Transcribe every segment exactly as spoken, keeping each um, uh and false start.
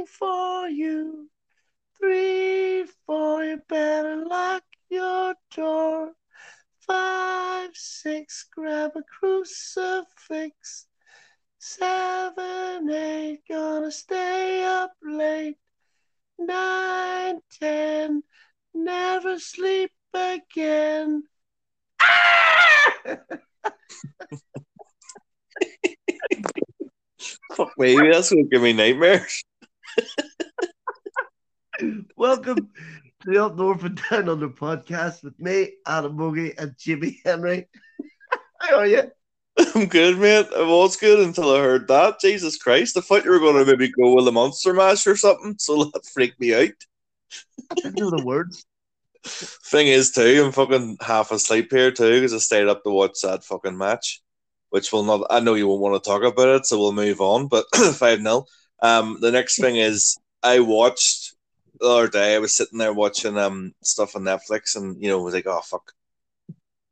coming for you. Three, four, you better lock your door. Five, six, grab a crucifix. Seven, eight, gonna stay up late. Nine, ten, never sleep again. Ah! Fuck, baby, that's gonna give me nightmares. Welcome to the Up North and Down Under podcast with me, Adam Mogie, and Jimmy Henry. How are you? I'm good, mate. I was good until I heard that. Jesus Christ, I thought you were going to maybe go with a monster mash or something, so that freaked me out. I didn't know the words. Thing is, too, I'm fucking half asleep here, too, because I stayed up to watch that fucking match, which will not, I know you won't want to talk about it, so we'll move on, but five nil. Um, the next thing is, I watched the other day, I was sitting there watching um stuff on Netflix, and, you know, I was like, oh, fuck,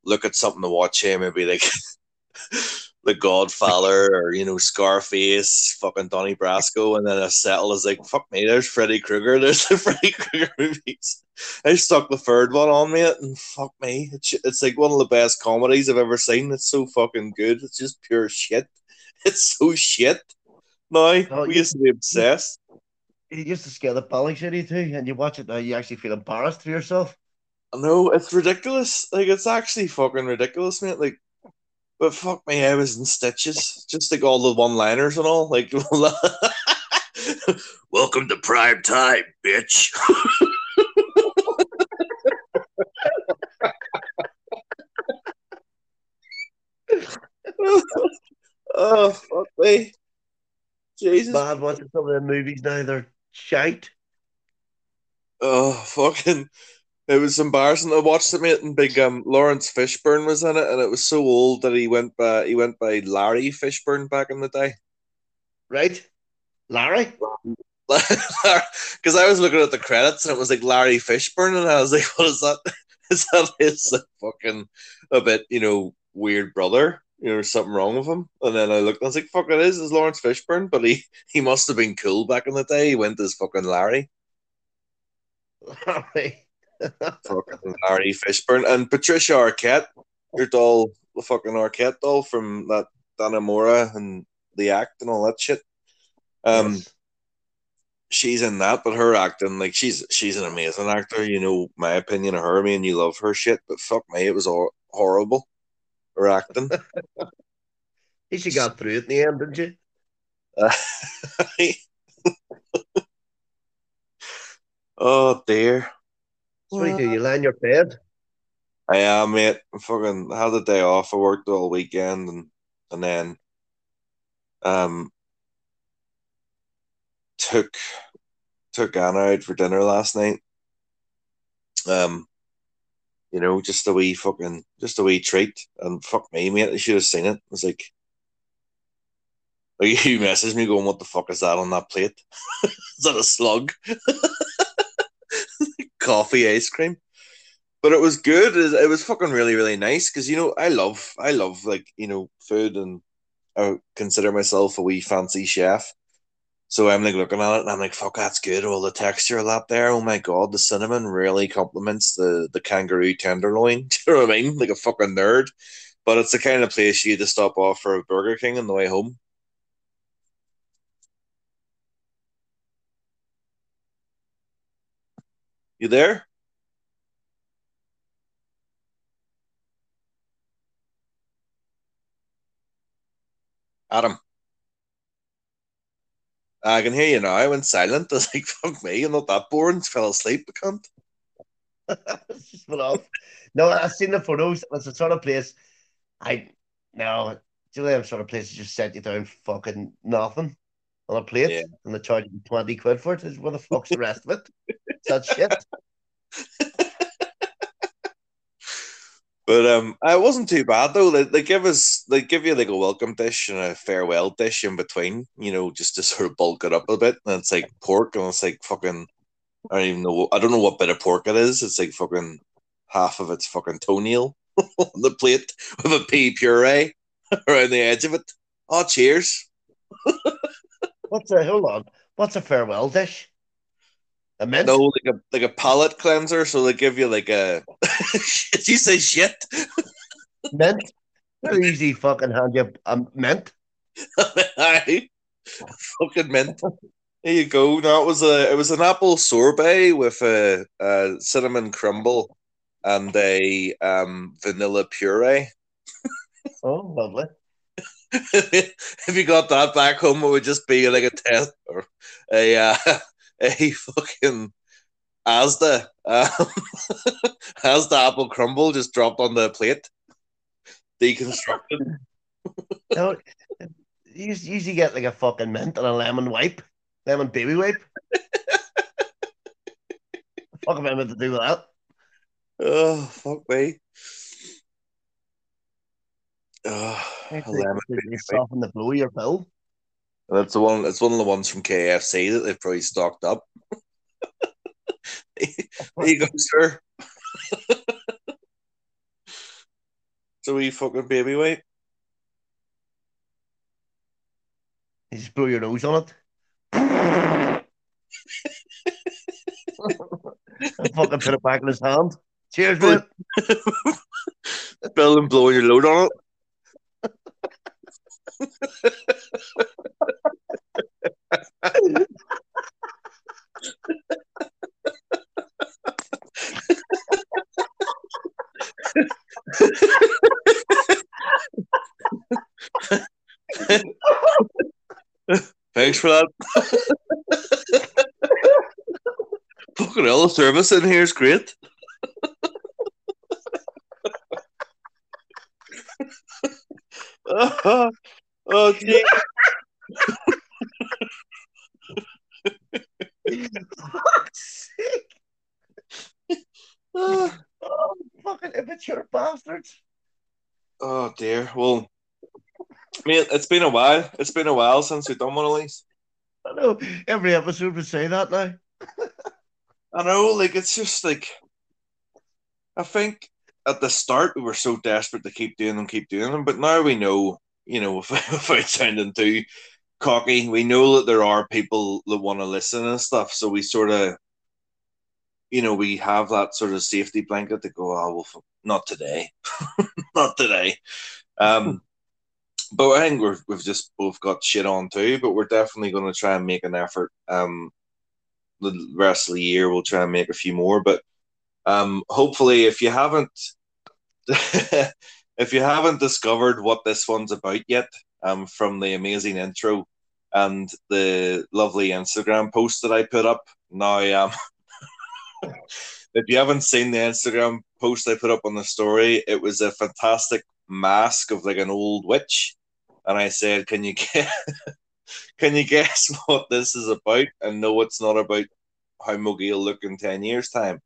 look at something to watch here, maybe, like... The Godfather, or you know, Scarface, fucking Donnie Brasco, and then I settled. I was like, "Fuck me!" There's Freddy Krueger. There's the Freddy Krueger movies. I stuck the third one on me, and fuck me, it's, it's like one of the best comedies I've ever seen. It's so fucking good. It's just pure shit. It's so shit. Now no, we you, used to be obsessed. You used to scare the belly shitty too, and you watch it now, you actually feel embarrassed for yourself. No, it's ridiculous. Like it's actually fucking ridiculous, mate. Like. But fuck me, I was in stitches. Just like all the one-liners and all. Like, welcome to prime time, bitch. Oh, fuck me. Jesus. Bad watching some of the movies now. They're shite. Oh, fucking... It was embarrassing. I watched it, mate, and big um, Lawrence Fishburne was in it, and it was so old that he went by he went by Larry Fishburne back in the day, right? Larry, because I was looking at the credits and it was like Larry Fishburne, and I was like, "What is that? Is that his fucking a bit, you know, weird brother? You know, there's something wrong with him?" And then I looked, and I was like, "Fuck, it is. It's Lawrence Fishburne, but he he must have been cool back in the day. He went as fucking Larry." Larry. Fucking Harley Fishburne and Patricia Arquette, your doll, the fucking Arquette doll from that Dana Mora and The Act and all that shit. Um, yes. She's in that, but her acting, like she's she's an amazing actor. You know my opinion of her, I mean, you love her shit, but fuck me, it was all horrible. Her acting. At least you got through it in the end, didn't you? Uh, oh dear. What do you do? You lie in your bed? I am, mate. I fucking had a day off. I worked all weekend, and and then um took took Anna out for dinner last night. Um, you know, just a wee fucking just a wee treat. And fuck me, mate. I should have seen it. I was like, like you messaged me going, "What the fuck is that on that plate? Is that a slug?" Coffee ice cream, but it was good. It was fucking really, really nice because you know I love, I love like you know food, and I consider myself a wee fancy chef. So I'm like looking at it and I'm like, fuck, that's good. All the texture of that there. Oh my god, the cinnamon really complements the the kangaroo tenderloin. Do you know what I mean? Like a fucking nerd. But it's the kind of place you had to stop off for a Burger King on the way home. You there? Adam. I can hear you now. I went silent. I was like, fuck me, you're not that boring. Fell asleep, I can't. It's just went off. No, I've seen the photos. It's the sort of place I no, do you know the sort of place you just set you down fucking nothing on a plate, yeah. And they charge you twenty quid for it. Is what the fuck's the rest of it? It's that shit. But um, it wasn't too bad though. They they give us they give you like a welcome dish and a farewell dish in between. You know, just to sort of bulk it up a bit. And it's like pork, and it's like fucking. I don't even know. I don't know what bit of pork it is. It's like fucking half of its fucking toenail on the plate with a pea puree around the edge of it. Oh, cheers. What's the, hold on. What's a farewell dish? A mint? No, like a like a palate cleanser. So they give you like a. Did you say shit? Mint. They're easy fucking hand you a mint. Aye, fucking mint. There you go. No, it was a it was an apple sorbet with a, a cinnamon crumble and a um, vanilla puree. Oh, lovely. If you got that back home, it would just be like a test or a uh, a fucking ASDA um, ASDA apple crumble just dropped on the plate, deconstructed. No, you usually get like a fucking mint and a lemon wipe, lemon baby wipe. Fuck, am I meant to do with that? Oh, fuck me. Oh, lemon baby soften the blow your pill. That's the one. That's one of the ones from K F C that they've probably stocked up. There you go, sir. So we fucking baby wipe. You just blow your nose on it. And fucking put it back in his hand. Cheers, man. Bill and blowing your load on it. Thanks for that. Fucking hell, the service in here is great. Oh, oh gee. Fuck's sake. Oh, oh, fucking immature bastards. Oh, dear. Well, man, it's been a while. It's been a while since we've done one of these. I know. Every episode would say that now. I know. Like, it's just like, I think. At the start, we were so desperate to keep doing them, keep doing them. But now we know, you know, without sounding too cocky, we know that there are people that want to listen and stuff. So we sort of, you know, we have that sort of safety blanket to go, oh, well, not today. Not today. Um, but I think we're, we've just both got shit on too. But we're definitely going to try and make an effort. Um, the rest of the year, we'll try and make a few more. But um, hopefully, if you haven't, if you haven't discovered what this one's about yet, um, from the amazing intro and the lovely Instagram post that I put up, now um, if you haven't seen the Instagram post I put up on the story, it was a fantastic mask of like an old witch, and I said, "Can you guess? Can you guess what this is about?" And no, it's not about how Mogie will look in ten years' time.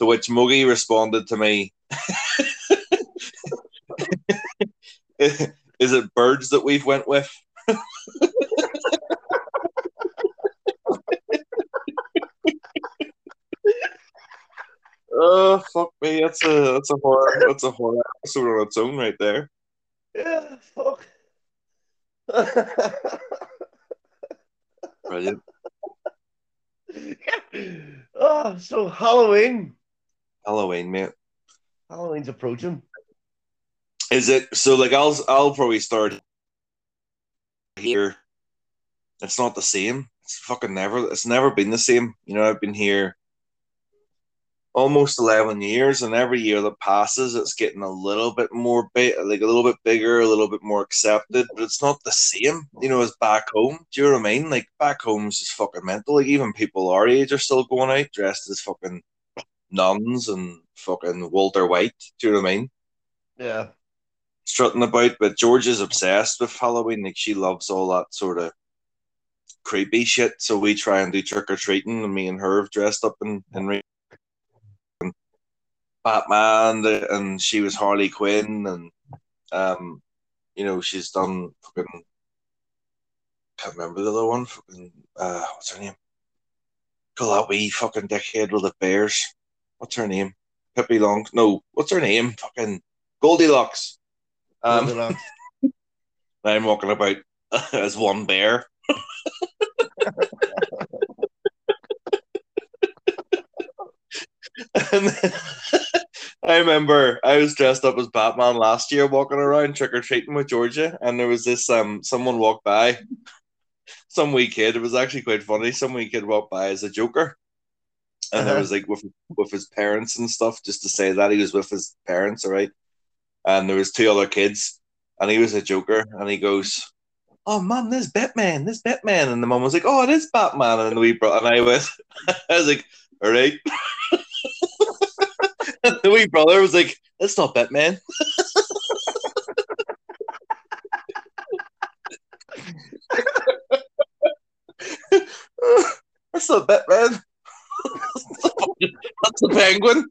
To which Mogie responded to me. Is it birds that we've went with? Oh, fuck me! That's a that's a horror that's a horror episode on its own right there. Yeah, fuck. Brilliant. Yeah. Oh, so Halloween. Halloween, mate. Halloween's approaching. Is it? So, like, I'll I'll probably start here. It's not the same. It's fucking never. It's never been the same. You know, I've been here almost eleven years, and every year that passes, it's getting a little bit more big, like a little bit bigger, a little bit more accepted. But it's not the same, you know, as back home. Do you know what I mean? Like back home is just fucking mental. Like even people our age are still going out dressed as fucking nuns and fucking Walter White. Do you know what I mean? Yeah. Strutting about, but Georgia's obsessed with Halloween. Like she loves all that sort of creepy shit. So we try and do trick or treating, and me and her have dressed up in Henry. Batman, and she was Harley Quinn, and um, you know she's done fucking can't remember the other one. Fucking uh, what's her name? Call that wee fucking dickhead with the bears. What's her name? Pippi Long? No, what's her name? Fucking Goldilocks. Um, Goldilocks. I'm walking about as one bear. And then, I remember I was dressed up as Batman last year, walking around trick or treating with Georgia, and there was this um someone walked by, some wee kid. It was actually quite funny. Some wee kid walked by as a Joker, and uh-huh. I was like with with his parents and stuff, just to say that he was with his parents, all right. And there was two other kids, and he was a Joker, and he goes, "Oh, mum, there's Batman, there's Batman," and the mum was like, "Oh, it is Batman," and the wee bro, and I went, I was like, "All right." And the wee brother was like, "That's not Batman." That's not Batman. That's a penguin.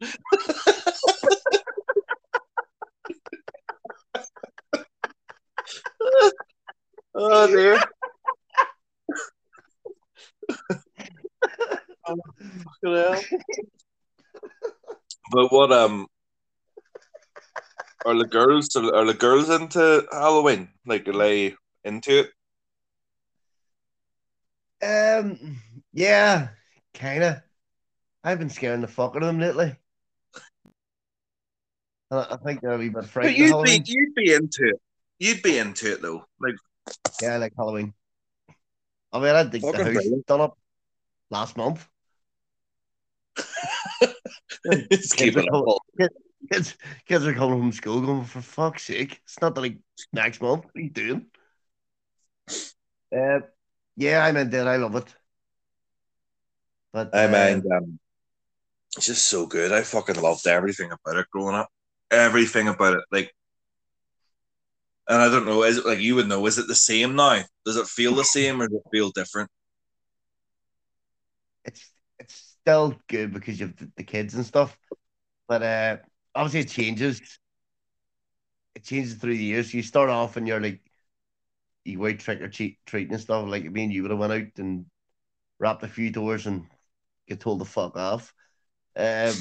Oh dear. Oh, fucking hell. But what um are the girls are the girls into Halloween? Like, are they into it? Um, yeah, kinda. I've been scaring the fuck out of them lately. I think they're a wee bit frightened. But you'd Halloween. be you'd be into it. You'd be into it though. Like, yeah, I like Halloween. I mean, I think the house brilliant. done up last month. Kids, keep are it coming, kids, kids, kids are coming from school going, "For fuck's sake, it's not like next month. What are you doing?" Uh, yeah, I'm into it. I love it. But I mean, uh, um, it's just so good. I fucking loved everything about it growing up. Everything about it. Like, and I don't know, is it like you would know, is it the same now? Does it feel the same or does it feel different? It's it's still good because you have the kids and stuff, but uh, obviously it changes. It changes through the years. So you start off and you're like, you wait trick or treat, treating and stuff. Like, me and you would have went out and wrapped a few doors and get told to fuck off. Um,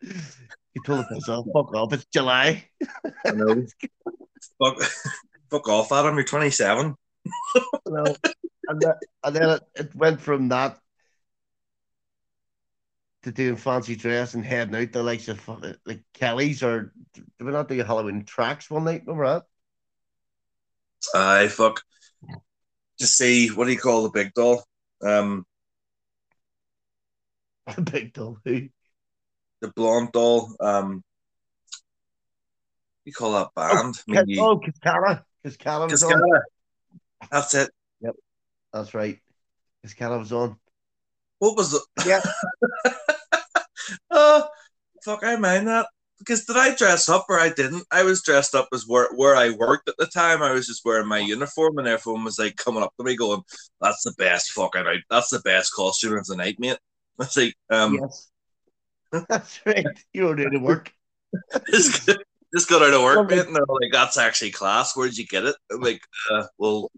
you told us off. Fuck off. It's July. I know. fuck, fuck off, Adam. You're twenty-seven. No. And, that, and then it, it went from that to doing fancy dress and heading out to like, like Kelly's, or did we not do Halloween tracks one night? Remember that? Aye, fuck. To see, what do you call the big doll? Um, the big doll, who? The blonde doll. Um, you call that band? Oh, Maybe. oh Cascara. Cascara was Cascara. on. That's it. That's right. His cat was on. What was it? Yeah. Oh, fuck, I mind that. Because did I dress up or I didn't? I was dressed up as where, where I worked at the time. I was just wearing my uniform and everyone was like coming up to me going, "That's the best fucking out. That's the best costume of the night, mate." I was like, um... Yes. That's right. You don't do the work. Just, just got out of work, mate. And they're like, "That's actually class. Where'd you get it?" I'm like, uh, well...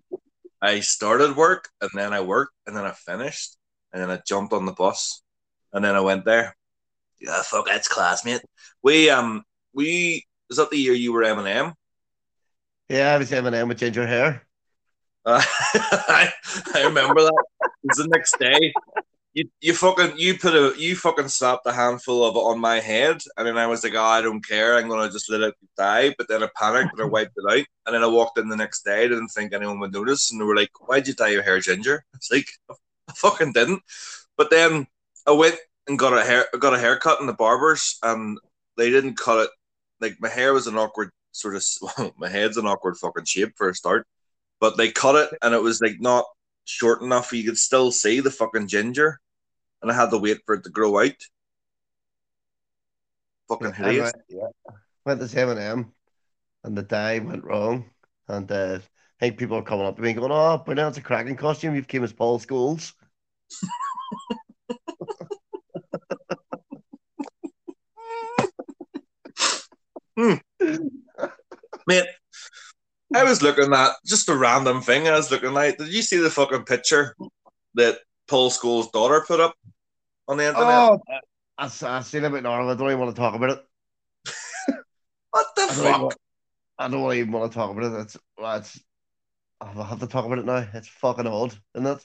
I started work, and then I worked, and then I finished, and then I jumped on the bus, and then I went there. Yeah, fuck, that's class, mate. We, um, we, was that the year you were Eminem? Yeah, I was Eminem with ginger hair. Uh, I, I remember that. It was the next day. You, you fucking, you put a, you fucking slapped a handful of it on my head, and then I was like, "Oh, I don't care. I'm gonna just let it die." But then I panicked and I wiped it out, and then I walked in the next day. I didn't think anyone would notice, and they were like, "Why'd you dye your hair ginger?" It's like, I fucking didn't. But then I went and got a hair, got a haircut in the barbers, and they didn't cut it. Like, my hair was an awkward sort of, well, my head's an awkward fucking shape for a start, but they cut it, and it was like not short enough. You could still see the fucking ginger, and I had to wait for it to grow out. Fucking hideous. Yeah, yeah. Went to seven M, and the dye went wrong, and uh, I think people are coming up to me going, "Oh, but now it's a cracking costume. You've came as Paul Scholes." hmm. Mate, I was looking at just a random thing. I was looking like, did you see the fucking picture that Paul Scholes' daughter put up on the internet? Oh, I've seen it, but no, I don't even want to talk about it. What the I fuck? Don't want, I don't even want to talk about it. That's, that's I have to talk about it now. It's fucking old, isn't it?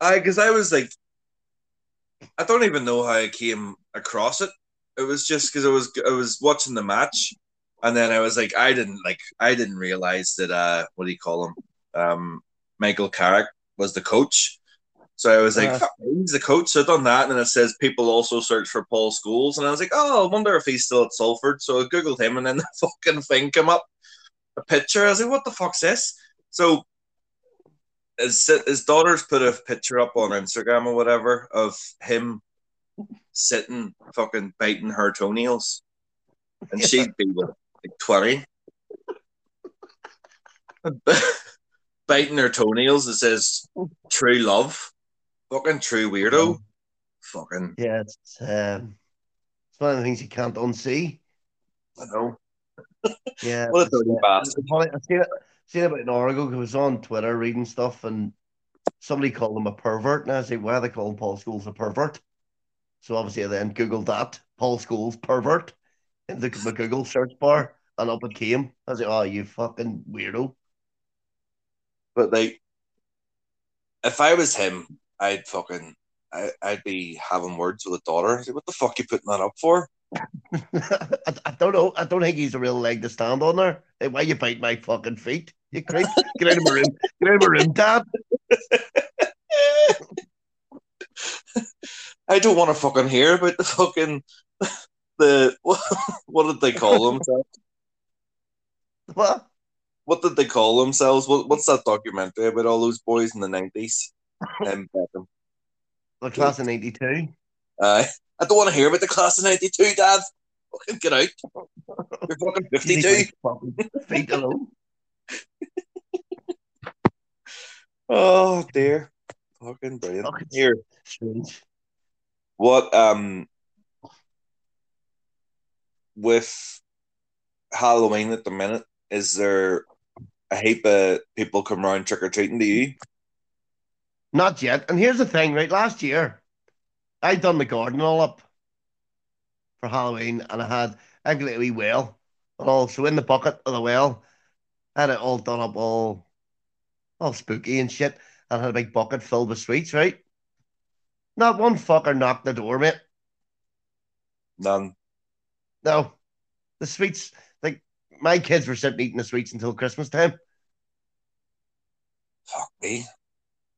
I, because I was like, I don't even know how I came across it. It was just because I was I was watching the match, and then I was like, I didn't like I didn't realize that uh, what do you call him? Um, Michael Carrick was the coach. So I was like, yeah. He's the coach. So I've done that. And then it says people also search for Paul Scholes. And I was like, oh, I wonder if he's still at Salford. So I Googled him, and then the fucking thing came up, a picture. I was like, what the fuck's this? So his, his daughter's put a picture up on Instagram or whatever of him sitting, fucking biting her toenails. And yeah. She'd be like twenty. Biting her toenails. It says true love. Fucking true weirdo. Um, Fucking. Yeah, it's, um, it's one of the things you can't unsee. I know. Yeah. What a dirty bastard. I've seen it, seen it about an hour ago because I was on Twitter reading stuff and somebody called him a pervert. And I was like, why are they calling Paul Scholes a pervert? So obviously I then Googled that. Paul Scholes pervert. In the, the Google search bar, and up it came. I was like, oh, you fucking weirdo. But like, if I was him, I'd fucking, I, I'd be having words with a daughter. Like, what the fuck are you putting that up for? I, I don't know. I don't think he's a real leg to stand on there. Like, why you bite my fucking feet? You creep. Get out of my room. Get out of my room, Dad. I don't want to fucking hear about the fucking the what, what did they call themselves? What? What did they call themselves? What, what's that documentary about all those boys in the nineties? Um, the class of ninety-two. Uh, I don't want to hear about the class of ninety-two, Dad. Fucking get out. You're fucking fifty-two. Fucking feet alone. Oh dear. Fucking brilliant. Fucking here. Strange. What um with Halloween at the minute, is there a heap of people come around trick-or-treating to you? Not yet. And here's the thing, right? Last year, I'd done the garden all up for Halloween, and I had I had a little wee well, and all. So in the bucket of the well, I had it all done up, all, all spooky and shit, and I had a big bucket filled with sweets, right? Not one fucker knocked the door, mate. None. No. The sweets, like, my kids were sitting eating the sweets until Christmas time. Fuck me.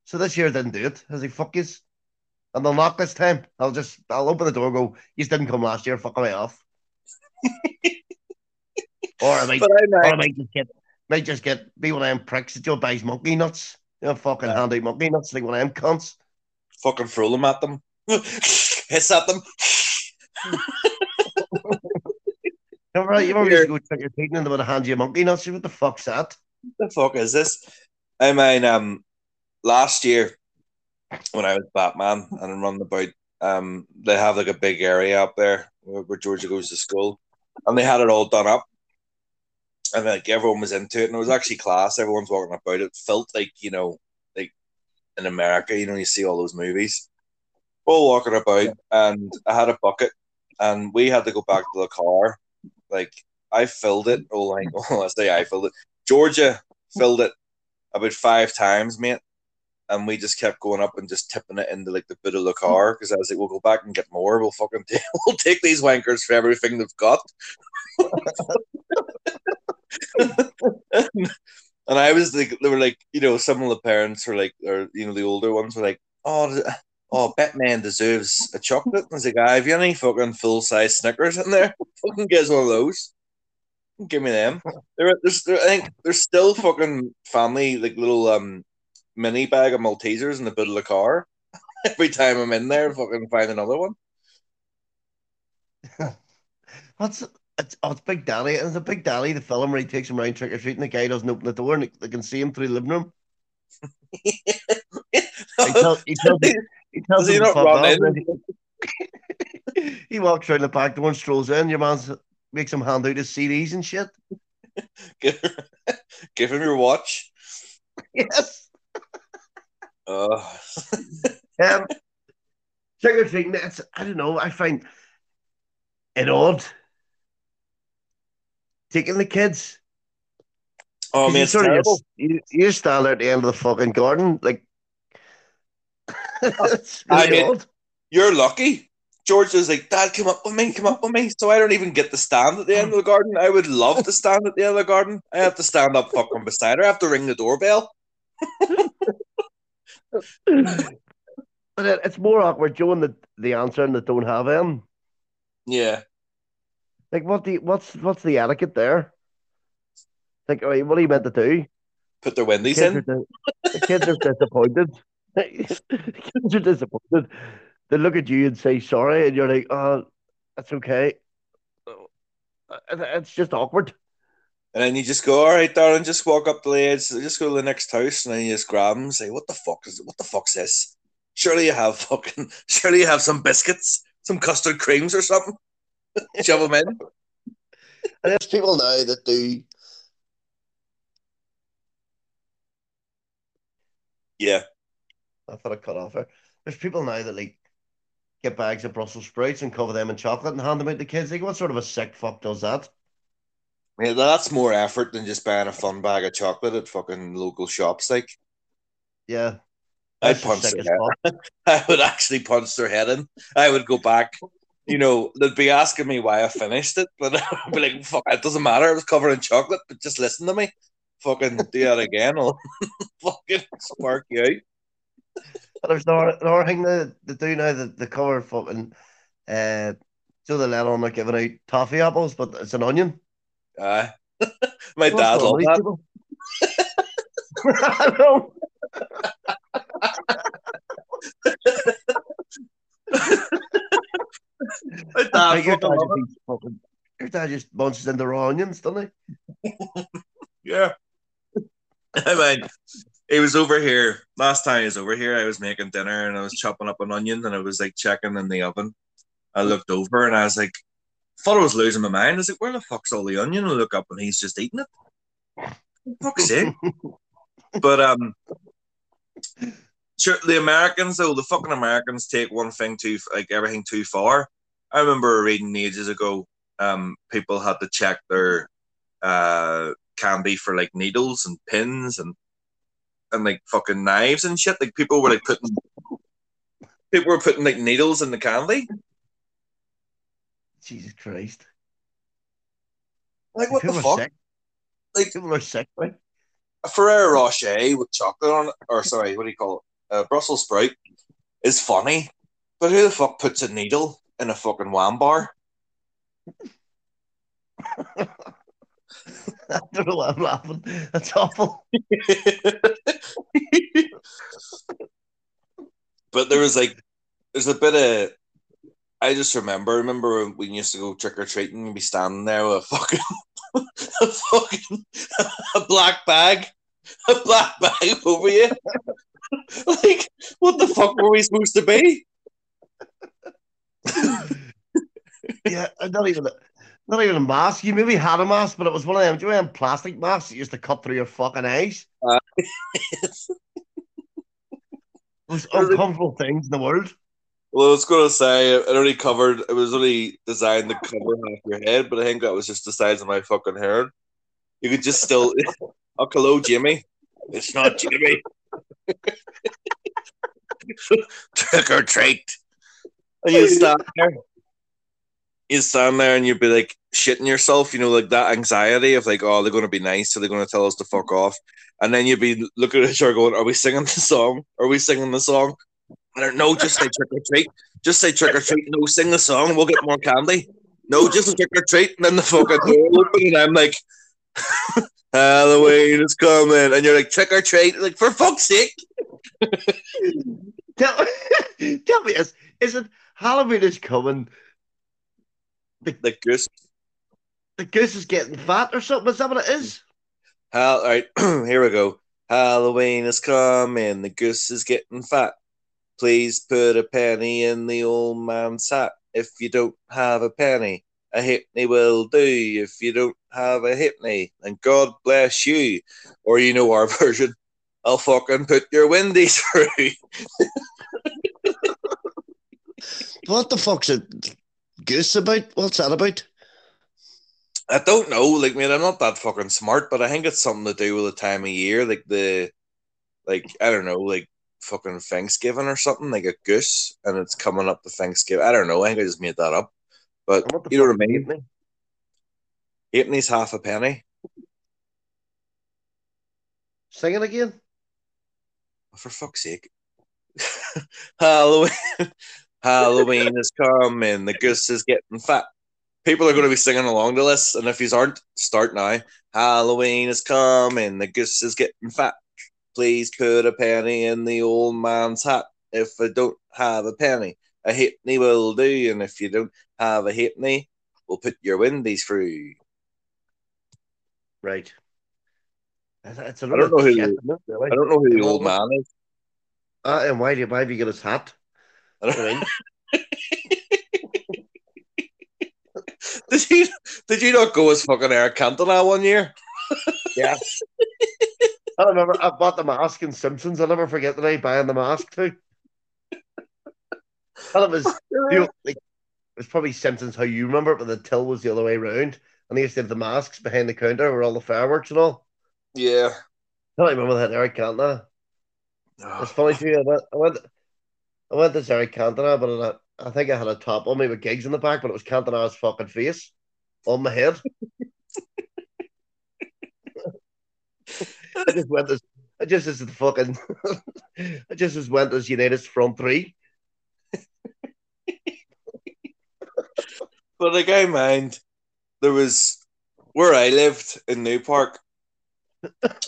So this year I didn't do it. I was like, fuck yous. And they'll knock this time. I'll just, I'll open the door and go, yous didn't come last year, fuck away off. Or I might, or I might just get, might just get, be one of them pricks that just buys monkey nuts. You know, fucking yeah. Hand out monkey nuts, like one of them cunts. Fucking throw them at them. Hiss at them. You remember, you remember you go trick or treating and they would hand you a monkey nuts? What the fuck's that? What the fuck is this? I mean, um, last year when I was Batman and running about, um, they have like a big area up there where, where Georgia goes to school, and they had it all done up, and like everyone was into it, and it was actually class. Everyone's walking about. It felt like, you know, like in America, you know, you see all those movies, all walking about, and I had a bucket, and we had to go back to the car. Like, I filled it. Oh, like, oh, I say I filled it. Georgia filled it about five times, mate. And we just kept going up and just tipping it into, like, the boot of the car. Because I was like, we'll go back and get more. We'll fucking t- we'll take these wankers for everything they've got. and, and I was like, they were like, you know, some of the parents were like, or, you know, the older ones were like, oh, Oh, Batman deserves a chocolate. And I was like, ah, have you any fucking full-size Snickers in there? Fucking get one of those. Give me them. There, there's, there, I think there's still fucking family, like little um mini bag of Maltesers in the boot of the car. Every time I'm in there, fucking find another one. That's it's, oh, it's Big Daddy. It's a Big Daddy, the film where he takes him around trick-or-treating. The guy doesn't open the door and they can see him through the living room. He tells, he tells, he tells he him not run in? He walks around the back door and strolls in. Your man makes him hand out his C Ds and shit. Give, give him your watch. Yes. Oh. um, Trick or treating, that's, I don't know, I find it odd taking the kids Oh man, it's you terrible. Just, you, you stand at the end of the fucking garden, like. It's really I mean, old. You're lucky. George was like, "Dad, come up with me, come up with me." So I don't even get to stand at the end of the garden. I would love to stand at the end of the garden. I have to stand up fucking beside her. I have to ring the doorbell. But it, it's more awkward, Joe, and the, the answer and that don't have him. Yeah. Like, what do you, what's what's the etiquette there? Like, what are you meant to do? Put their windies the in? Are di- the kids are disappointed. The kids are disappointed. They look at you and say sorry, and you're like, "Oh, that's okay." It's just awkward. And then you just go, "All right, darling, just walk up the ledge. Just go to the next house," and then you just grab them and say, "What the fuck is? What the fuck's this? Surely you have fucking. Surely you have some biscuits, some custard creams, or something." Shove them in. And there's people now that do. Yeah, I thought I cut off there. There's people now that like. Get bags of Brussels sprouts and cover them in chocolate and hand them out to kids. Like, what sort of a sick fuck does that? Yeah, that's more effort than just buying a fun bag of chocolate at fucking local shops. Like, yeah, I'd punch their head. I would actually punch their head in. I would go back. You know, they'd be asking me why I finished it, but I'd be like, "Fuck, it doesn't matter. It was covered in chocolate." But just listen to me. Fucking do that again. I'll fucking spark you out. But there's another, another thing they, they do now that they cover fucking uh, so they let on they're giving out toffee apples, but it's an onion. Aye. Uh, my What's dad loved that. I know. My dad like, your, dad just fucking, your dad just bunches into raw onions, doesn't he? Yeah. I mean, he was over here, last time he was over here, I was making dinner and I was chopping up an onion and I was like checking in the oven. I looked over and I was like, thought I was losing my mind. I was like, where the fuck's all the onion? And I look up and he's just eating it. Fuck's sake. But um, sure, the Americans though, the fucking Americans take one thing too, like everything too far. I remember reading ages ago, um, people had to check their uh candy for like needles and pins and and like fucking knives and shit. Like people were like putting people were putting like needles in the candy. Jesus Christ. Like if what the fuck? Sick. Like people are sick, right? A Ferrero Rocher with chocolate on it, or sorry, what do you call it? A Brussels sprout is funny. But who the fuck puts a needle in a fucking wham bar? I don't know why I'm laughing. That's awful. But there was like, there's a bit of, I just remember, remember when we used to go trick-or-treating and be standing there with a fucking, a fucking, a black bag, a black bag over you. Like, what the fuck were we supposed to be? Yeah, not even a, not even a mask. You maybe had a mask, but it was one of them, do you remember plastic masks that used to cut through your fucking eyes? Uh, Those uncomfortable things in the world. Well, I was going to say, it only covered, it was only designed to cover half your head, but I think that was just the size of my fucking hair. You could just still, oh, hello, Jimmy. It's not Jimmy. Trick or treat. And you stand there. You stand there and you'd be like shitting yourself, you know, like that anxiety of like, oh, they're going to be nice, so they're going to tell us to fuck off. And then you'd be looking at each other going, are we singing the song? Are we singing the song? I don't know, just say trick or treat. Just say trick or treat. No, sing the song. We'll get more candy. No, just trick or treat. And then the fucking door open and I'm like, Halloween is coming. And you're like, trick or treat. Like, for fuck's sake. Tell, tell me, is, is it Halloween is coming? The, the goose. The goose is getting fat or something. Is that what it is? Hal- all right, here we go. Halloween is coming. The goose is getting fat. Please put a penny in the old man's hat. If you don't have a penny, a hipney will do. If you don't have a hipney, then God bless you. Or you know our version, I'll fucking put your windies through. What the fuck's a goose about? What's that about? I don't know. Like, man, I'm not that fucking smart, but I think it's something to do with the time of year. Like the, like I don't know, like fucking Thanksgiving or something. Like a goose, and it's coming up to Thanksgiving. I don't know. I think I just made that up. But you know what I mean? Eighteen's half a penny. Sing it again. For fuck's sake. Halloween, Halloween is coming. The goose is getting fat. People are going to be singing along to this, and if you aren't, start now. Halloween is coming, the goose is getting fat. Please put a penny in the old man's hat. If I don't have a penny, a halfpenny will do, and if you don't have a halfpenny, we'll put your windies through. Right. It's a I, don't know who, really. I don't know who the old man is. Uh, and why, do, why have you got his hat? I don't know. Did you did you not go as fucking Eric Cantona one year? Yeah. I remember I bought the mask in Simpsons. I'll never forget the night buying the mask too. And it was, you know, like, it was probably Simpsons how you remember it, but the till was the other way around. And they used to have the masks behind the counter with all the fireworks and all. Yeah. I don't remember that Eric Cantona. Oh. It's funny too. I went I went I went as Eric Cantona, but I I think I had a top on me with gigs in the back, but it was Cantona's fucking face on my head. I just went as I just as the fucking I just as went as United's front three. But like I mind, there was where I lived in Newpark.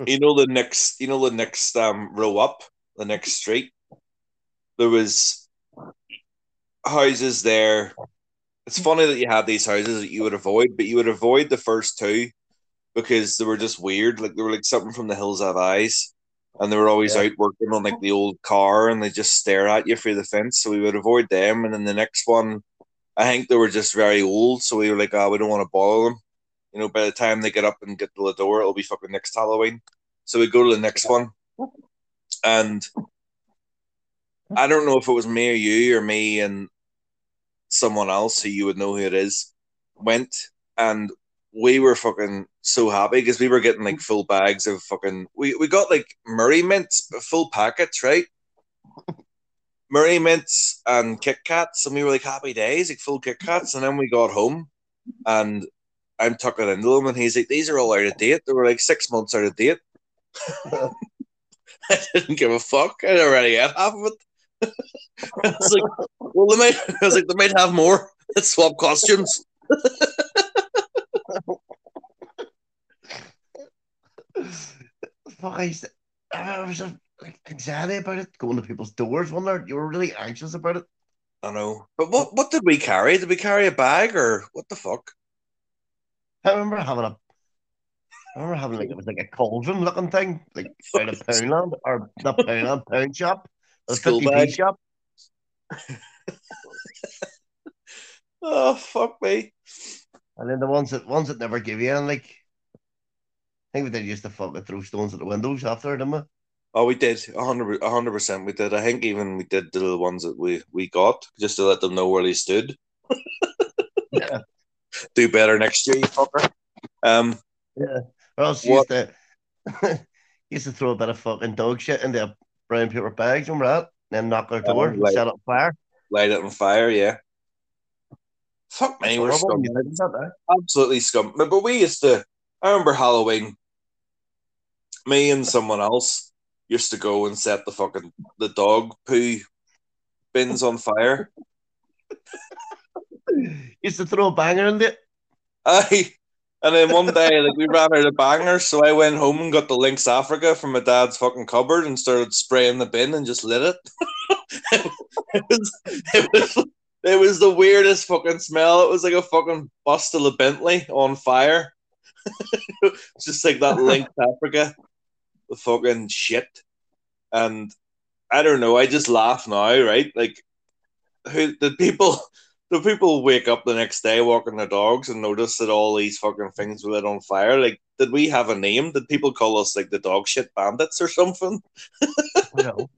you know the next, you know the next um row up, the next street. There was. Houses there. It's funny that you had these houses that you would avoid, but you would avoid the first two because they were just weird. Like they were like something from The Hills Have Eyes, and they were always yeah. out working on like the old car, and they just stare at you through the fence. So we would avoid them, and then the next one, I think they were just very old. So we were like, oh, we don't want to bother them. You know, by the time they get up and get to the door, it'll be fucking next Halloween. So we go to the next one, and I don't know if it was me or you or me and someone else who you would know who it is went, and we were fucking so happy because we were getting like full bags of fucking we, we got like Murray mints, full packets, right? Murray mints and Kit Kats, and we were like happy days, like full Kit Kats, and then we got home and I'm tucking into them and he's like, these are all out of date. They were like six months out of date. I didn't give a fuck. I already had half of it. I was like, well, they might. I was like, they might have more. Let's swap costumes. Fuck, I, used to, I was just, like anxiety about it, going to people's doors. One night, you were really anxious about it. I know, but what what did we carry? Did we carry a bag or what the fuck? I remember having a. I remember having like it was like a cauldron looking thing, like out of Poundland or not Poundland, Pound Shop. A fifty p shop. Oh fuck me! And then the ones that ones that never give you, and like I think we did used to fucking throw stones at the windows after, didn't we? Oh, we did a hundred, a hundred percent. We did. I think even we did the ones that we we got just to let them know where they stood. Yeah. Do better next year, you fucker. Um. Yeah. Or else you used to used to throw a bit of fucking dog shit into a brown paper bags, remember that? Then knock their door, um, light, set up fire. Light it on fire, yeah. Fuck me, we're scum. Absolutely scum. But we used to, I remember Halloween, me and someone else used to go and set the fucking, the dog poo bins on fire. Used to throw a banger in it. Aye. And then one day, like we ran out of bangers, so I went home and got the Lynx Africa from my dad's fucking cupboard and started spraying the bin and just lit it. it, was, it, was, it was the weirdest fucking smell. It was like a fucking bust of a Bentley on fire. Just like that Lynx Africa, the fucking shit. And I don't know, I just laugh now, right? Like, who the people... So people wake up the next day walking their dogs and notice that all these fucking things were lit on fire. Like, did we have a name? Did people call us like the dog shit bandits or something? No.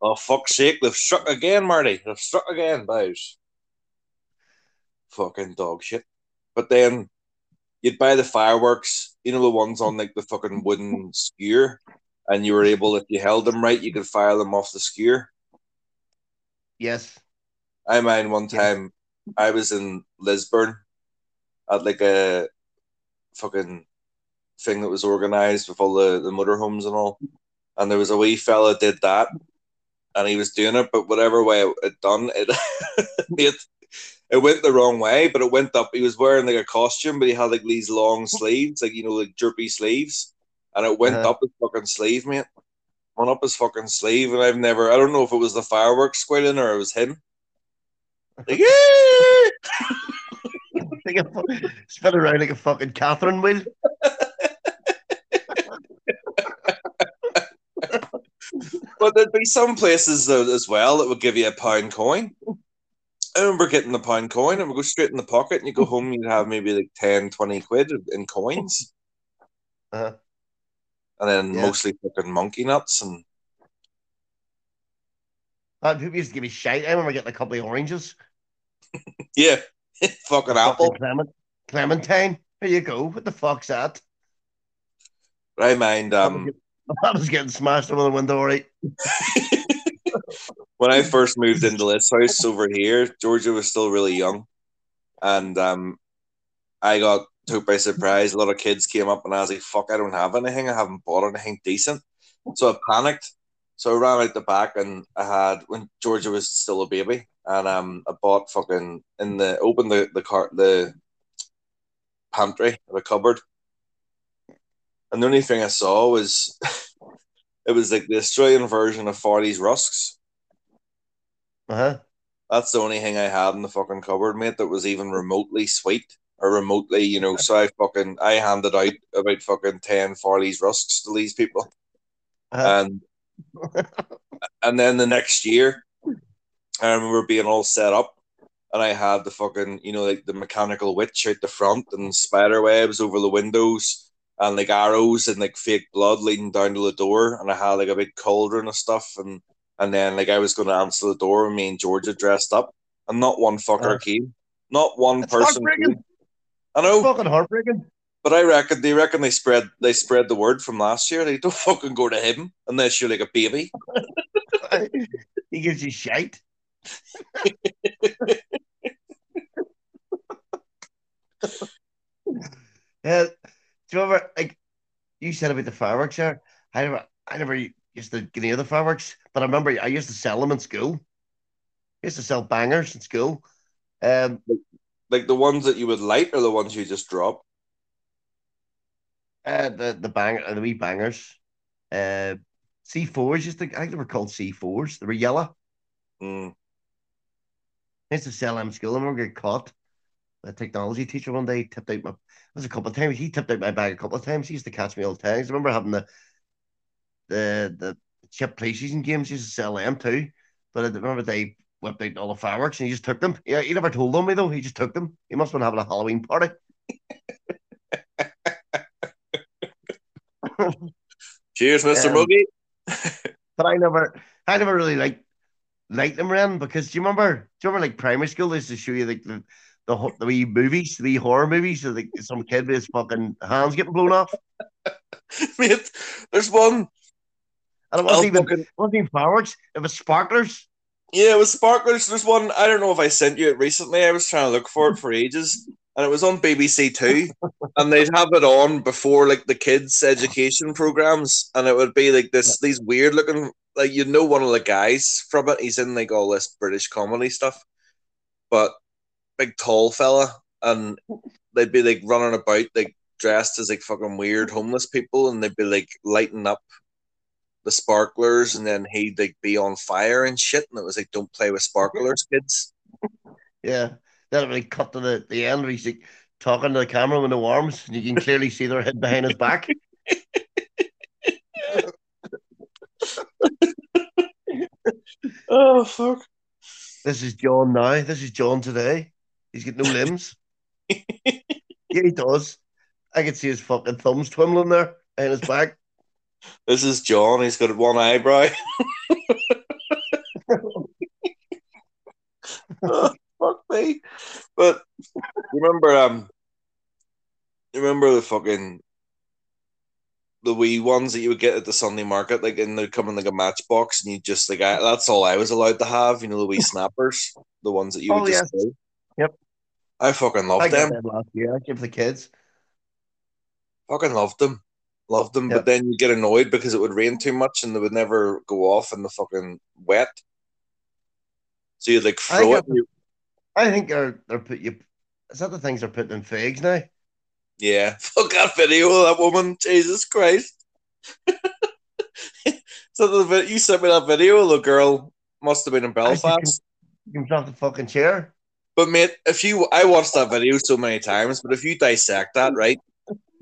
Oh, fuck's sake. They've struck again, Marty. They've struck again, boys. Fucking dog shit. But then you'd buy the fireworks, you know, the ones on like the fucking wooden skewer, and you were able, if you held them right, you could fire them off the skewer. Yes. I mind one time yes. I was in Lisburn at like a fucking thing that was organized with all the, the motorhomes and all. And there was a wee fella did that, and he was doing it, but whatever way it, it done, it, it it went the wrong way, but it went up. He was wearing like a costume, but he had like these long sleeves, like, you know, like jerky sleeves, and it went uh-huh. up his fucking sleeve, mate. Went up his fucking sleeve, and I've never, I don't know if it was the fireworks squilling or it was him. Like, yeah! Spin around like a fucking Catherine wheel. But there'd be some places though, as well, that would give you a pound coin. I remember getting the pound coin, and it would go straight in the pocket, and you go home, you'd have maybe like ten, twenty quid in coins. Uh-huh. And then yeah. mostly fucking monkey nuts. And uh, people used to give me shite. I remember getting a couple of oranges. Yeah. Fucking apple. Clement- Clementine. There you go. What the fuck's that? But I mind... Um, I was getting smashed over the window, all right. When I first moved into this house over here, Georgia was still really young. And um, I got took by surprise. A lot of kids came up and I was like, fuck, I don't have anything. I haven't bought anything decent. So I panicked. So I ran out the back and I had, when Georgia was still a baby, and um, I bought fucking, in the, opened the, the, car, the pantry, the cupboard. And the only thing I saw was, it was like the Australian version of Farley's Rusks. Uh-huh. That's the only thing I had in the fucking cupboard, mate, that was even remotely sweet or remotely, you know, so I fucking, I handed out about fucking ten Farley's Rusks to these people. Uh-huh. And, and then the next year, I remember being all set up. And I had the fucking, you know, like the mechanical witch out the front and spider webs over the windows. And like arrows and like fake blood leading down to the door. And I had like a big cauldron of stuff. And, and then like I was going to answer the door and me and Georgia dressed up. And not one fucker uh, came. Not one it's person came. I know. It's fucking heartbreaking. But I reckon they reckon they spread they spread the word from last year. They don't fucking go to him unless you're like a baby. He gives you shite. Yeah. Do you remember, like, you said about the fireworks there? I never, I never used to get near the fireworks, but I remember I used to sell them in school. I used to sell bangers in school. Um, like, like the ones that you would light or the ones you just drop? Uh, the, the, bang, the wee bangers. Uh, C fours, used to, I think they were called C fours. They were yellow. Mm. I used to sell them in school. I remember getting caught. My technology teacher one day tipped out my. It was a couple of times he tipped out my bag a couple of times. He used to catch me all the time. I remember having the the the chip PlayStation games. He used to sell them too, but I remember they whipped out all the fireworks and he just took them. Yeah, he never told on me though. He just took them. He must have been having a Halloween party. Cheers, Mister Um, Mogie. But I never, I never really liked liked them, Ren, because do you remember? Do you remember like primary school? They used to show you like the. The, the wee movies, the wee horror movies, so like some kid with his fucking hands getting blown off. Mate, there's one. And it wasn't even, fucking... it wasn't even fireworks, it was sparklers. Yeah, it was sparklers. There's one, I don't know if I sent you it recently, I was trying to look for it for ages, and it was on B B C Two, and they'd have it on before like the kids' education programs, and it would be like this, these weird looking, like you know one of the guys from it, he's in like all this British comedy stuff, but big tall fella, and they'd be like running about like dressed as like fucking weird homeless people, and they'd be like lighting up the sparklers, and then he'd like be on fire and shit, and it was like, don't play with sparklers, kids. Yeah, then it would like cut to the, the end where he's like talking to the camera with no arms, and you can clearly see their head behind his back. Oh fuck. This is John now. This is John today. He's got no limbs. Yeah, he does. I can see his fucking thumbs twirling there and his back. This is John. He's got one eyebrow. Oh, fuck me. But remember, um, remember the fucking the wee ones that you would get at the Sunday market, like, and they'd come in like a matchbox, and you just like I, that's all I was allowed to have. You know, the wee snappers, the ones that you oh, would just yeah. do. Yep, I fucking loved I them. them last year. I gave the kids. Fucking loved them, loved them. Yep. But then you get annoyed because it would rain too much, and they would never go off in the fucking wet. So you'd like throw I it. Them, I think they're they're put you. Is that the things they're putting in figs now? Yeah, fuck that video of that woman, Jesus Christ. So the video, you sent me that video, the girl must have been in Belfast. You can drop the fucking chair. But mate, if you, I watched that video so many times, but if you dissect that, right,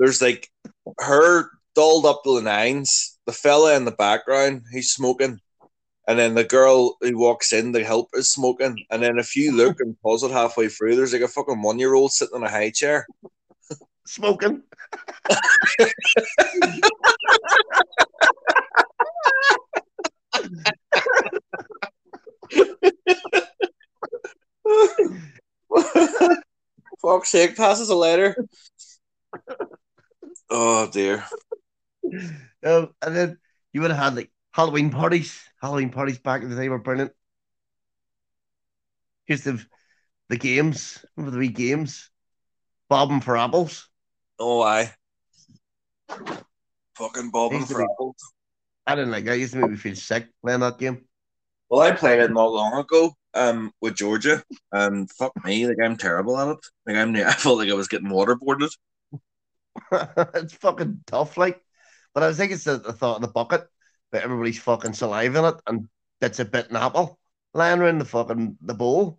there's like her dolled up to the nines, the fella in the background, he's smoking, and then the girl who walks in to help is smoking, and then if you look and pause it halfway through, there's like a fucking one-year-old sitting in a high chair. Smoking. Fuck's sake, passes a letter. Oh dear. Um, and then you would have had like Halloween parties. Halloween parties back in the day were brilliant. Used to have the games. Remember the wee games? Bobbing for apples. Oh, aye. Fucking bobbing for apples. I didn't like that. It used to make me feel sick playing that game. Well, I played it not long ago um, with Georgia. Um, fuck me. Like, I'm terrible at it. Like, I'm, I felt like I was getting waterboarded. It's fucking tough, like. But I think it's the, the thought of the bucket that everybody's fucking saliva in it and bits of bit an apple lying around the fucking the bowl.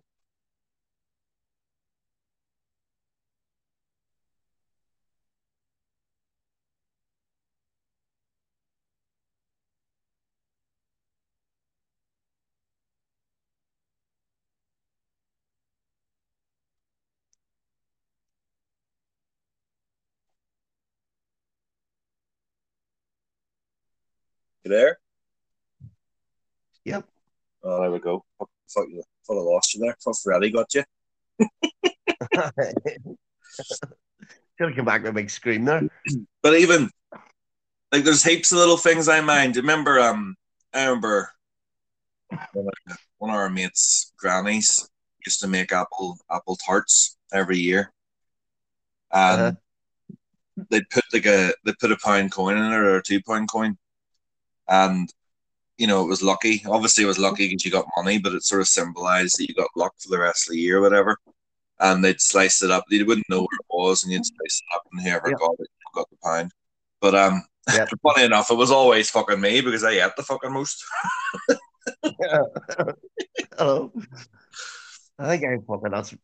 You there? Yep. Oh, there we go. I thought you thought I lost you there. I thought Freddy got you. Gonna come back with a big scream there. But even like there's heaps of little things I mind. Remember, um, I remember one of our mates' grannies used to make apple apple tarts every year, and uh-huh. they put like a they put a pound coin in it or a two pound coin. And, you know, it was lucky. Obviously, it was lucky because you got money, but it sort of symbolized that you got luck for the rest of the year or whatever. And they'd slice it up. They wouldn't know where it was, and you'd slice it up, and whoever yep. got it got the pound. But um, yep. funny enough, it was always fucking me because I ate the fucking most. Hello. I think I fucking, that's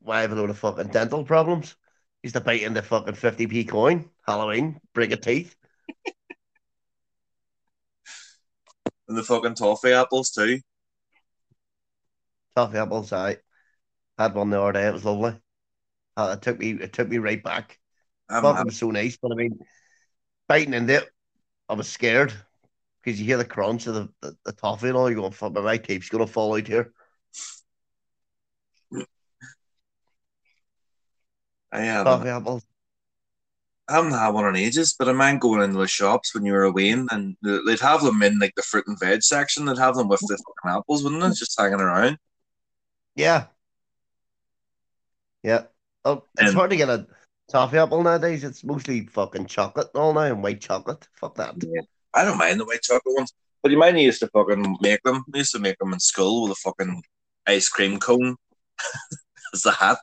why I have a load of fucking dental problems. Used to bite in the fucking fifty p coin, Halloween, break of teeth. And the fucking toffee apples too. Toffee apples, I had one the other day. It was lovely. Uh, it took me, it took me right back. Fuck, it was so nice. But I mean, biting into it, I was scared because you hear the crunch of the, the, the toffee and all. You're going, fuck, my teeth's gonna fall out here. I am. Toffee apples. I haven't had one in ages, but I mind going into the shops when you were away, and they'd have them in like the fruit and veg section. They'd have them with the fucking apples, wouldn't they? Just hanging around. Yeah, yeah. Oh, it's and, hard to get a toffee apple nowadays. It's mostly fucking chocolate and all now, and white chocolate. Fuck that. Yeah. I don't mind the white chocolate ones, but you mind you used to fucking make them. I used to make them in school with a fucking ice cream cone as the hat.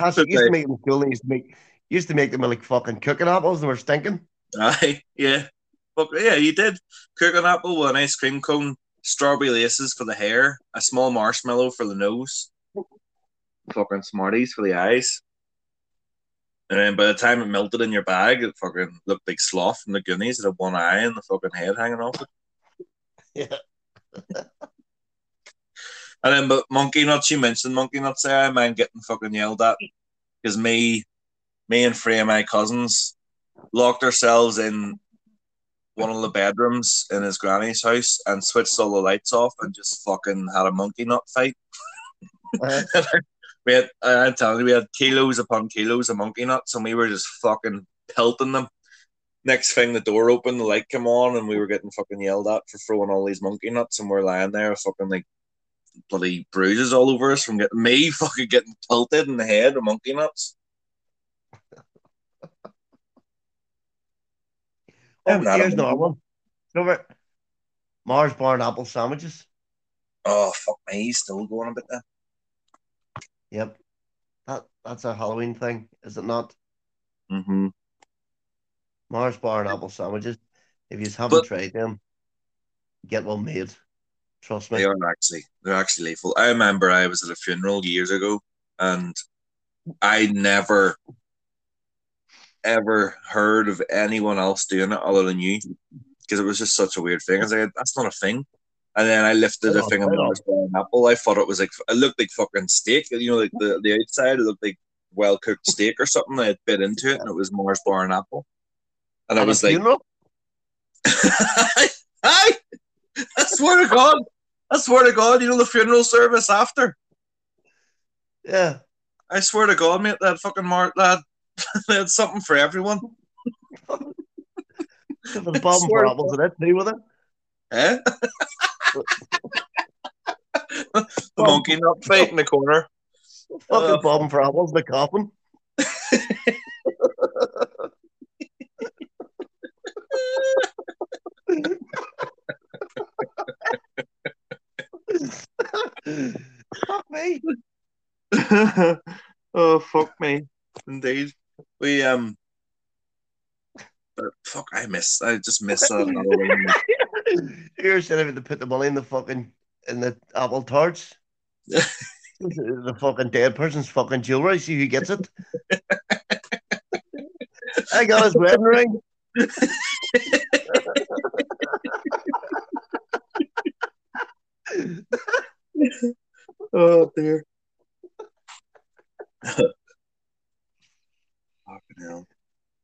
That's what, used to make them cool. They used to make used to make them like fucking cooking apples, and were stinking. Aye, yeah, but yeah, you did cooking apple with an ice cream cone, strawberry laces for the hair, a small marshmallow for the nose, fucking Smarties for the eyes, and then by the time it melted in your bag, it fucking looked like Sloth from the Goonies. It had one eye and the fucking head hanging off it. Yeah. And then, but monkey nuts, you mentioned monkey nuts there. I mind getting fucking yelled at because me, me and three of my cousins locked ourselves in one of the bedrooms in his granny's house and switched all the lights off and just fucking had a monkey nut fight. Uh-huh. We had, I'm telling you, we had kilos upon kilos of monkey nuts, and we were just fucking pelting them. Next thing, the door opened, the light came on, and we were getting fucking yelled at for throwing all these monkey nuts, and we're lying there fucking like bloody bruises all over us from getting me fucking getting pelted in the head with monkey nuts. Oh, here's another one. Remember Mars bar and apple sandwiches? Oh, fuck me, he's still going a bit there. Yep. That that's a Halloween thing, is it not? Mm-hmm. Mars bar and apple sandwiches. If you haven't but, tried them, get one made. Trust me. They are actually they're actually lethal. I remember I was at a funeral years ago, and I never ever heard of anyone else doing it other than you, because it was just such a weird thing. I was like, that's not a thing. And then I lifted oh, a thing of Mars bar and apple. I thought it was like, it looked like fucking steak. You know, like the, the outside, it looked like well cooked steak or something. I had bit into it, and it was Mars bar and apple. And, and I was like, I, I, I swear to God, I swear to God, you know, the funeral service after. Yeah. I swear to God, mate, that fucking Mars, that, they had something for everyone. The bottom for apples in it, do with it. Eh? The monkey nut fight in the corner. The fucking uh, bottom for apples, the coffin. Fuck me. Oh, fuck me. Indeed. We, um, but fuck, I miss, I just miss that another one. You're saying having to put the money in the fucking, in the apple tarts. The fucking dead person's fucking jewelry, see who gets it. I got his wedding ring. Oh, dear. Fucking hell.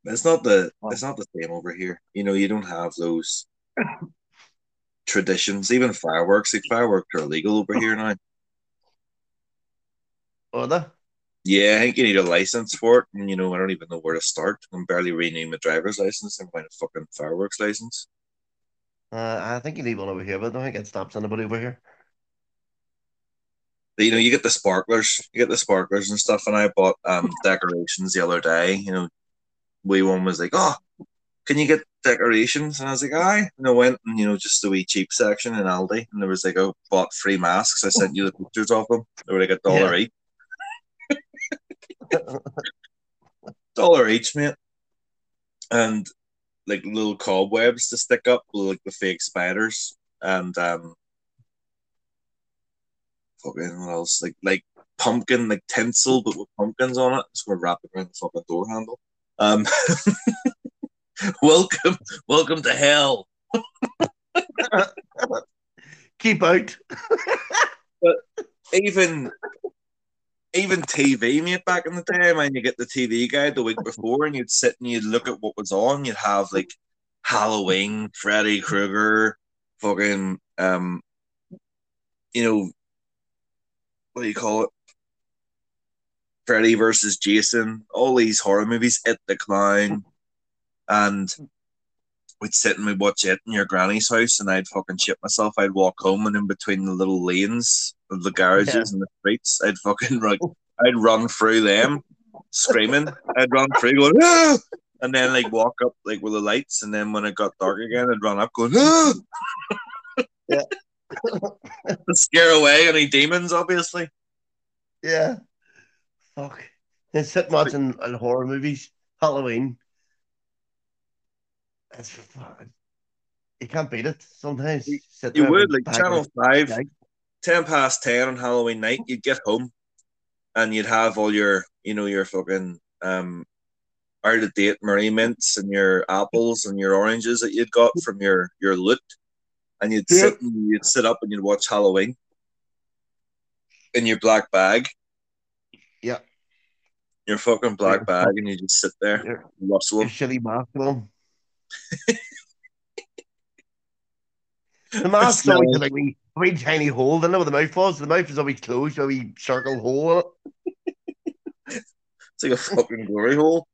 It's not the it's not the same over here. You know, you don't have those traditions, even fireworks. Like fireworks are illegal over here now. Are they? Yeah, I think you need a license for it, and you know, I don't even know where to start. I'm barely renewing my driver's license and find a fucking fireworks license. Uh, I think you need one over here, but I don't think it stops anybody over here. You know, you get the sparklers, you get the sparklers and stuff. And I bought um decorations the other day. You know, wee one was like, "Oh, can you get decorations?" And I was like, "Aye." And I went and you know, just the wee cheap section in Aldi, and there was like, "Oh, bought three masks." I sent you the pictures of them. They were like a dollar yeah. each. Dollar each, mate. And like little cobwebs to stick up, like the fake spiders, and um. Fucking what else? Like like pumpkin, like tinsel, but with pumpkins on it. Just gonna wrap it around the fucking door handle. Um, welcome, welcome to hell. Keep out. But even even T V, mate. Back in the day, when you get the T V guide the week before, and you'd sit and you'd look at what was on. You'd have like Halloween, Freddy Krueger, fucking um, you know. What do you call it? Freddy versus Jason, all these horror movies, It the Clown, and we'd sit and we'd watch it in your granny's house, and I'd fucking shit myself. I'd walk home, and in between the little lanes of the garages yeah. and the streets, I'd fucking run, I'd run through them, screaming. I'd run through going, ah! And then like walk up like with the lights, and then when it got dark again, I'd run up going, ah! Yeah. To scare away any demons, obviously. Yeah. Fuck. They sit watching in horror movies. Halloween. That's fun. You can't beat it. Sometimes you, sit you would like Channel Five, night. ten past ten on Halloween night. You'd get home, and you'd have all your, you know, your fucking um, out of date Marie mints and your apples and your oranges that you'd got from your your loot. And you'd sit and you'd sit up and you'd watch Halloween in your black bag. Yeah. Your fucking black your bag, fucking, and you just sit there your, and rustle them. Your shitty mask on. The mask always had like a wee, wee tiny hole in it where the mouth was. The mouth was always closed, a wee circle hole in it. It's like a fucking glory hole.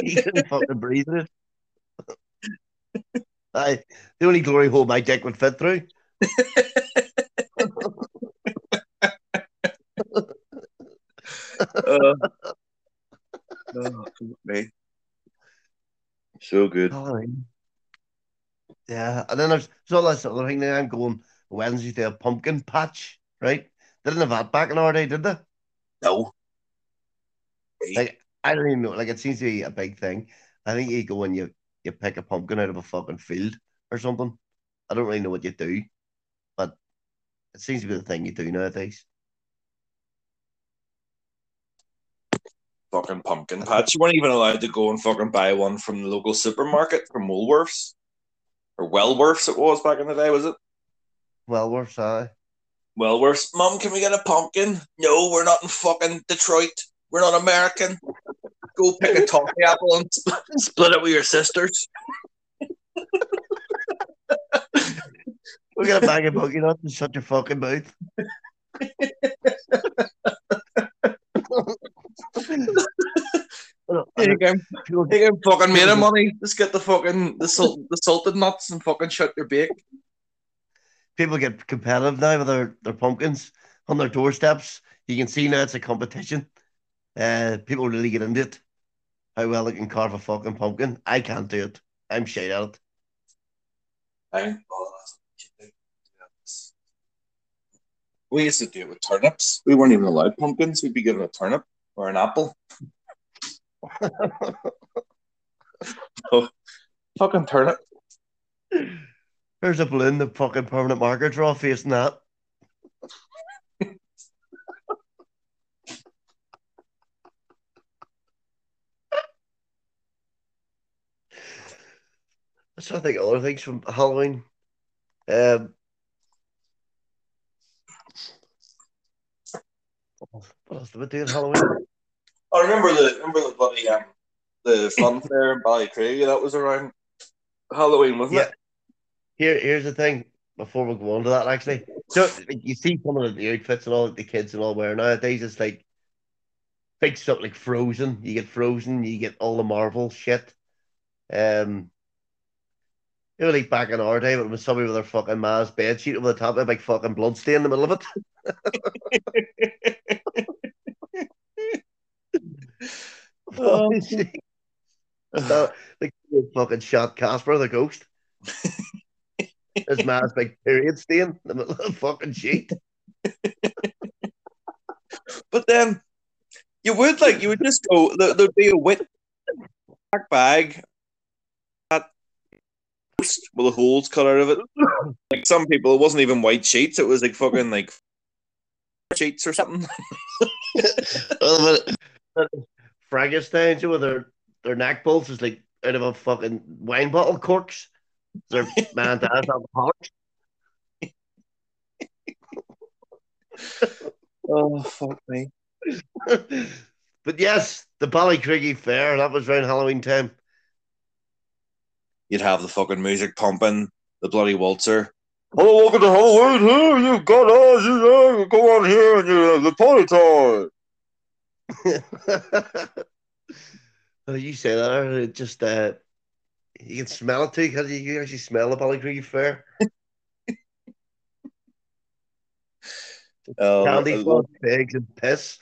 He couldn't fucking breathe in it. I, the only glory hole my dick would fit through. uh, oh, mate. So good. Oh, yeah, and then there's all this other thing there. I'm going Wednesday to a pumpkin patch, right? They didn't have that back in our day, did they? No. Like, I don't even know. Like, it seems to be a big thing. I think you go and you, you pick a pumpkin out of a fucking field or something. I don't really know what you do, but it seems to be the thing you do nowadays. Fucking pumpkin patch. You weren't even allowed to go and fucking buy one from the local supermarket, from Wellworths. Or Wellworths it was back in the day, was it? Wellworths, aye. Wellworths. Mum, can we get a pumpkin? No, we're not in fucking Detroit. We're not American. Go pick a toffee apple and split it with your sisters. We'll get a bag of boogie nuts and shut your fucking mouth. Take him, take him fucking made of money. Just get the fucking the, salt, the salted nuts and fucking shut your bake. People get competitive now with their, their pumpkins on their doorsteps. You can see now it's a competition. Uh, people really get into it. How well they can carve a fucking pumpkin. I can't do it. I'm shit at it. I'm We used to do it with turnips. We weren't even allowed pumpkins. We'd be given a turnip or an apple. Oh, fucking turnip. There's a balloon, the fucking permanent marker draw facing that. That's I think other things from Halloween. Um What else did we do on Halloween? I oh, remember the remember the bloody um, the fun fair in Ballycraig that was around Halloween, wasn't yeah. it? Here, here's the thing. Before we go on to that, actually, so you see some of the outfits and all that the kids and all wear nowadays. It's like big stuff like Frozen. You get Frozen. You get all the Marvel shit. Um, it was like back in our day, it was somebody with their fucking ma's bed sheet over the top of a big fucking blood stain in the middle of it. Oh, so, like fucking shot Casper the ghost. His man's big period stain in the middle of the fucking sheet. But then you would like you would just go there, there'd be a wet black bag that with the holes cut out of it. Like some people, it wasn't even white sheets, it was like fucking like sheets or something. Frankensteins with their, their neck bolts is like out of a fucking wine bottle corks. Their man and dad's alcoholics. Oh, fuck me. But yes, the Ballycriggy Fair, that was around Halloween time. You'd have the fucking music pumping, the bloody waltzer. Oh, welcome to Halloween. Here you got us. You go on here and you have the party time. Oh, you say that, it just uh, you can smell it too because you can actually smell the Ballycriggy Fair. Oh, candy, love... pigs, and piss.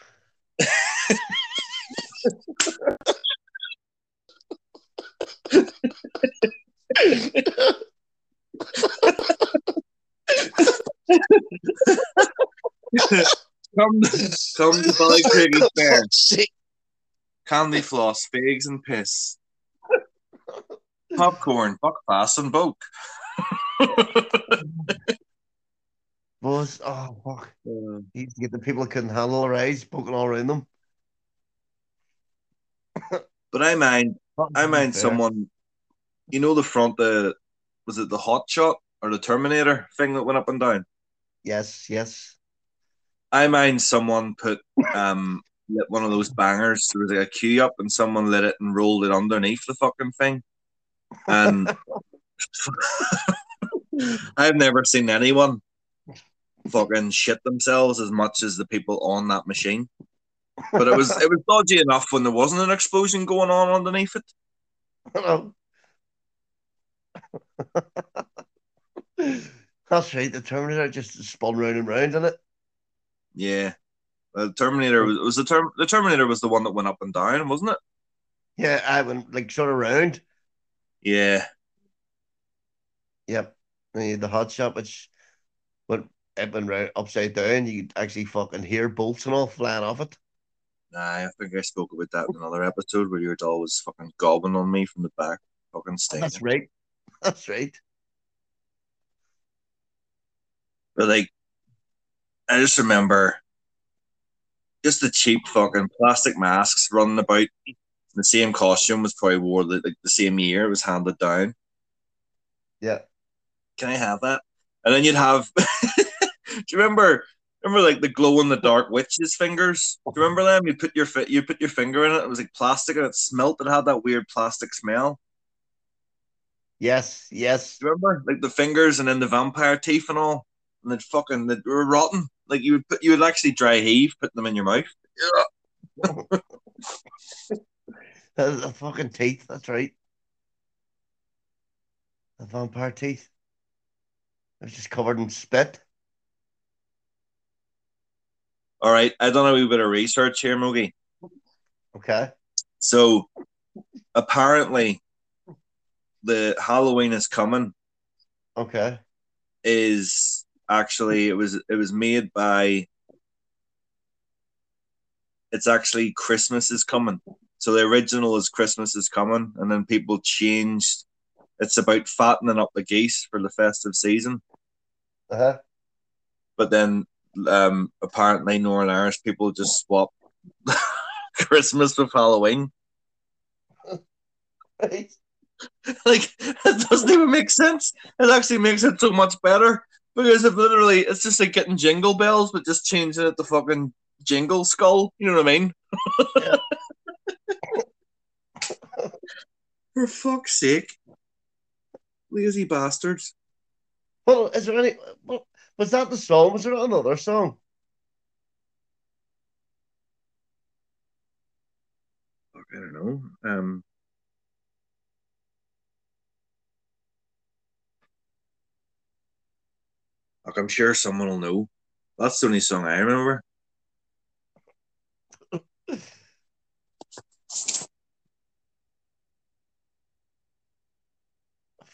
Come to, come to Ballycriggy Fair. Candy floss, figs and piss. Popcorn, buckfast and boke. Buzz, oh, fuck. You used to get the people that couldn't handle their eyes poking all around them. But I mind, I mind fair. Someone, you know the front, the, was it the Hot Shot or the Terminator thing that went up and down? Yes, yes. I mind someone put um lit one of those bangers. There was like a queue up, and someone lit it and rolled it underneath the fucking thing. And I've never seen anyone fucking shit themselves as much as the people on that machine. But it was it was dodgy enough when there wasn't an explosion going on underneath it. Hello. That's right. The Terminator just spun round and round, didn't it? Yeah. Well, the Terminator was, was the term. The Terminator was the one that went up and down, wasn't it? Yeah, I went like sort of round. Yeah. Yep. And the hot shot, which went up and round, upside down. You could actually fucking hear bolts and all flying off it. Nah, I think I spoke about that in another episode where your doll was fucking gobbling on me from the back, fucking stinking. That's right. That's right. But like, I just remember just the cheap fucking plastic masks running about. The same costume was probably wore like the same year. It was handed down. Yeah. Can I have that? And then you'd have. Do you remember? Remember like the glow in the dark witch's fingers? Do you remember them? You put your fi- you put your finger in it. It was like plastic, and it smelt. It had that weird plastic smell. Yes, yes. Do you remember like the fingers and then the vampire teeth and all, and they'd fucking they were rotten. Like you would put, you would actually dry heave, put them in your mouth. Yeah. The fucking teeth. That's right. The vampire teeth. It was just covered in spit. All right. I done a wee bit of research here, Mogie. Okay. So apparently, the Halloween is coming. Okay. Is actually it was it was made by. It's actually Christmas is coming. So the original is Christmas is coming, and then people changed. It's about fattening up the geese for the festive season. Uh-huh. But then um, apparently Northern Irish people just swap Christmas with Halloween. Right. Like, it doesn't even make sense. It actually makes it so much better. Because if literally, it's just like getting jingle bells, but just changing it to fucking jingle skull. You know what I mean? Yeah. For fuck's sake, lazy bastards. Well, is there any? Well, was that the song? Was there another song? I don't know. Um, like I'm sure someone will know. That's the only song I remember.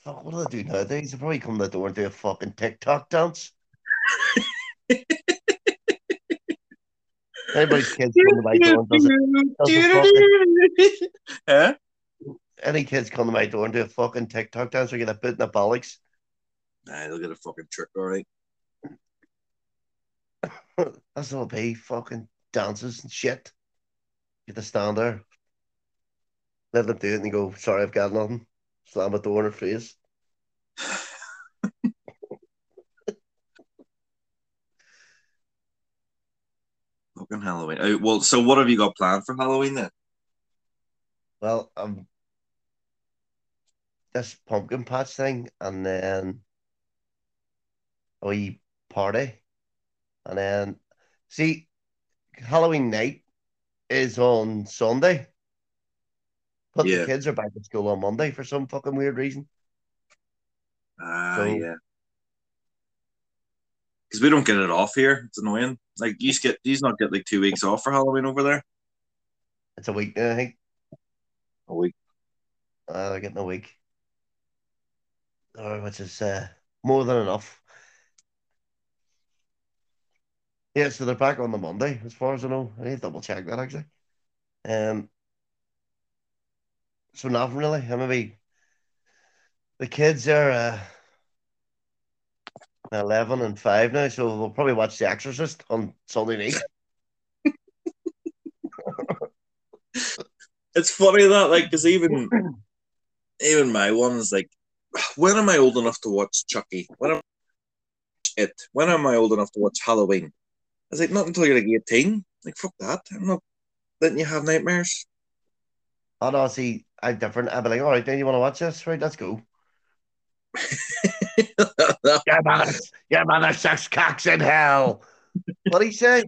Fuck, what do they do nowadays? They probably come to the door and do a fucking TikTok dance. Everybody's kids come to my door and does it. Huh? Any kids come to my door and do a fucking TikTok dance or get a bit in the bollocks? Nah, they'll get a fucking trick, alright. That's all be fucking dances and shit. Get to stand there. Let them do it and go, sorry, I've got nothing. Slam a door in her face. Fucking Halloween. Uh, well, so what have you got planned for Halloween then? Well, um, this pumpkin patch thing, and then a wee party, and then see, Halloween night is on Sunday. But yeah. The kids are back at school on Monday for some fucking weird reason. Ah, uh, so, yeah. Because we don't get it off here. It's annoying. Like, you get, you not get like two weeks off for Halloween over there. It's a week, I think. A week. Uh, they're getting a week. Uh, which is uh, more than enough. Yeah, so they're back on the Monday, as far as I know. I need to double check that, actually. Um... So nothing really. I maybe the kids are uh, eleven and five now, so they'll probably watch The Exorcist on Sunday night. It's funny that, like, because even even my one is like, when am I old enough to watch Chucky? When am I it? When am I old enough to watch Halloween? I was like, not until you're like eighteen. Like, fuck that. I'm not letting you have nightmares. Oh no, see, I'm different. I'd be like, all right, then you want to watch this? Right, let's go. Yeah, man, yeah, man, there's six cocks in hell. What did he say?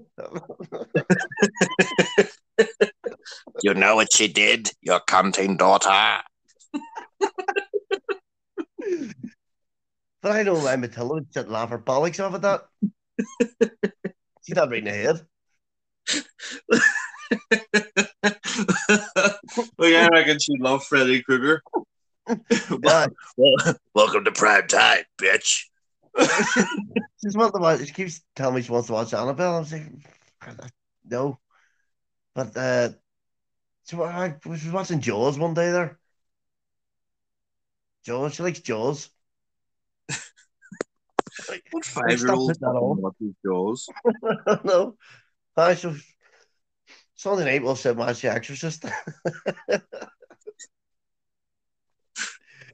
You know what she did, your cunting daughter. But I don't mind my telling you to laugh her bollocks off at that. She's not right in the head. Well, yeah, I reckon she loved Freddy Krueger. Well, well, welcome to prime time, bitch. She's want to watch, she keeps telling me she wants to watch Annabelle. I'm like, no. But uh, she was watching Jaws one day there. Jaws, she likes Jaws. Like, what five-year-old watches Jaws? No. I should... Sunday night we'll sit and watch The Exorcist.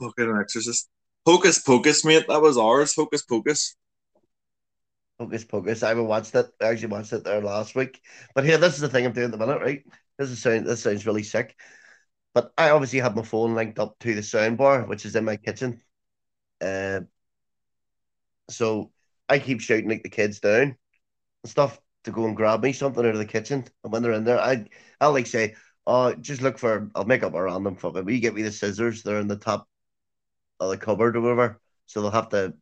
Fucking Exorcist. Hocus Pocus, mate. That was ours. Hocus Pocus. Hocus Pocus. I haven't watched it. I actually watched it there last week. But here, this is the thing I'm doing at the minute, right? This is sound, this sounds really sick. But I obviously have my phone linked up to the soundbar, which is in my kitchen. Uh, so I keep shouting like the kids down and stuff to go and grab me something out of the kitchen. And when they're in there, I, I'll like say, oh, just look for, I'll make up a random fucking, will you get me the scissors? They're in the top of the cupboard or whatever. So they'll have to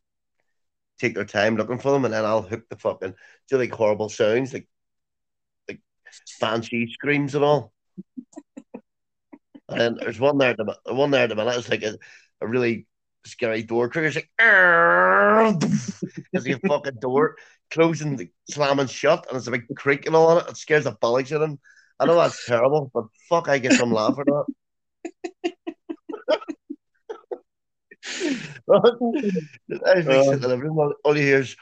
take their time looking for them, and then I'll hook the fucking, do like horrible sounds, like, like banshee screams and all. And then there's one there, the one there at the minute, it's like a, a really scary door trigger. It's like, there's a fucking door closing, slamming shut, and it's a big creak and all on it. It scares the bollocks out of him. I know that's terrible, but fuck, I get some laugh for that. I just uh, that everyone all you hear is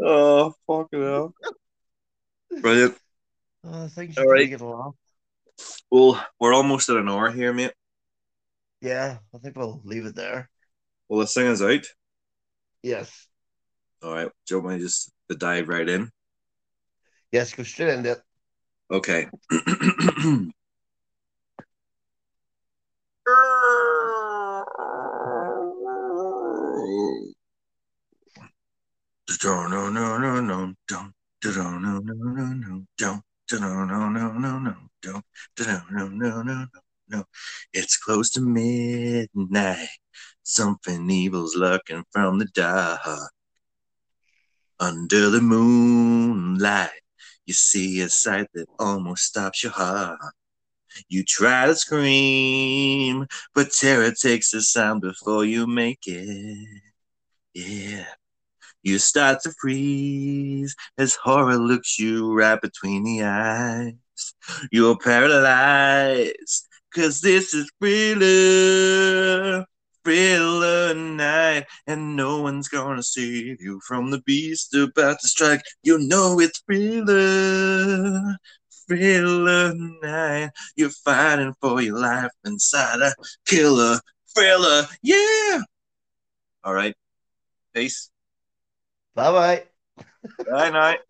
oh fucking hell! Brilliant. Oh, I think all right. Get along. Well, we're almost at an hour here, mate. Yeah, I think we'll leave it there. Well, this thing is out. Yes. All right. Do you want me just to dive right in? Yes, go straight into it. Okay. It's close to midnight. Something evil's lurking from the dark. Under the moonlight, you see a sight that almost stops your heart. You try to scream, but terror takes the sound before you make it. Yeah. You start to freeze as horror looks you right between the eyes. You're paralyzed, cause this is thriller, thriller night, and no one's gonna save you from the beast about to strike. You know it's thriller, thriller night. You're fighting for your life inside a killer thriller. Yeah. All right. Peace. Bye bye. Bye night.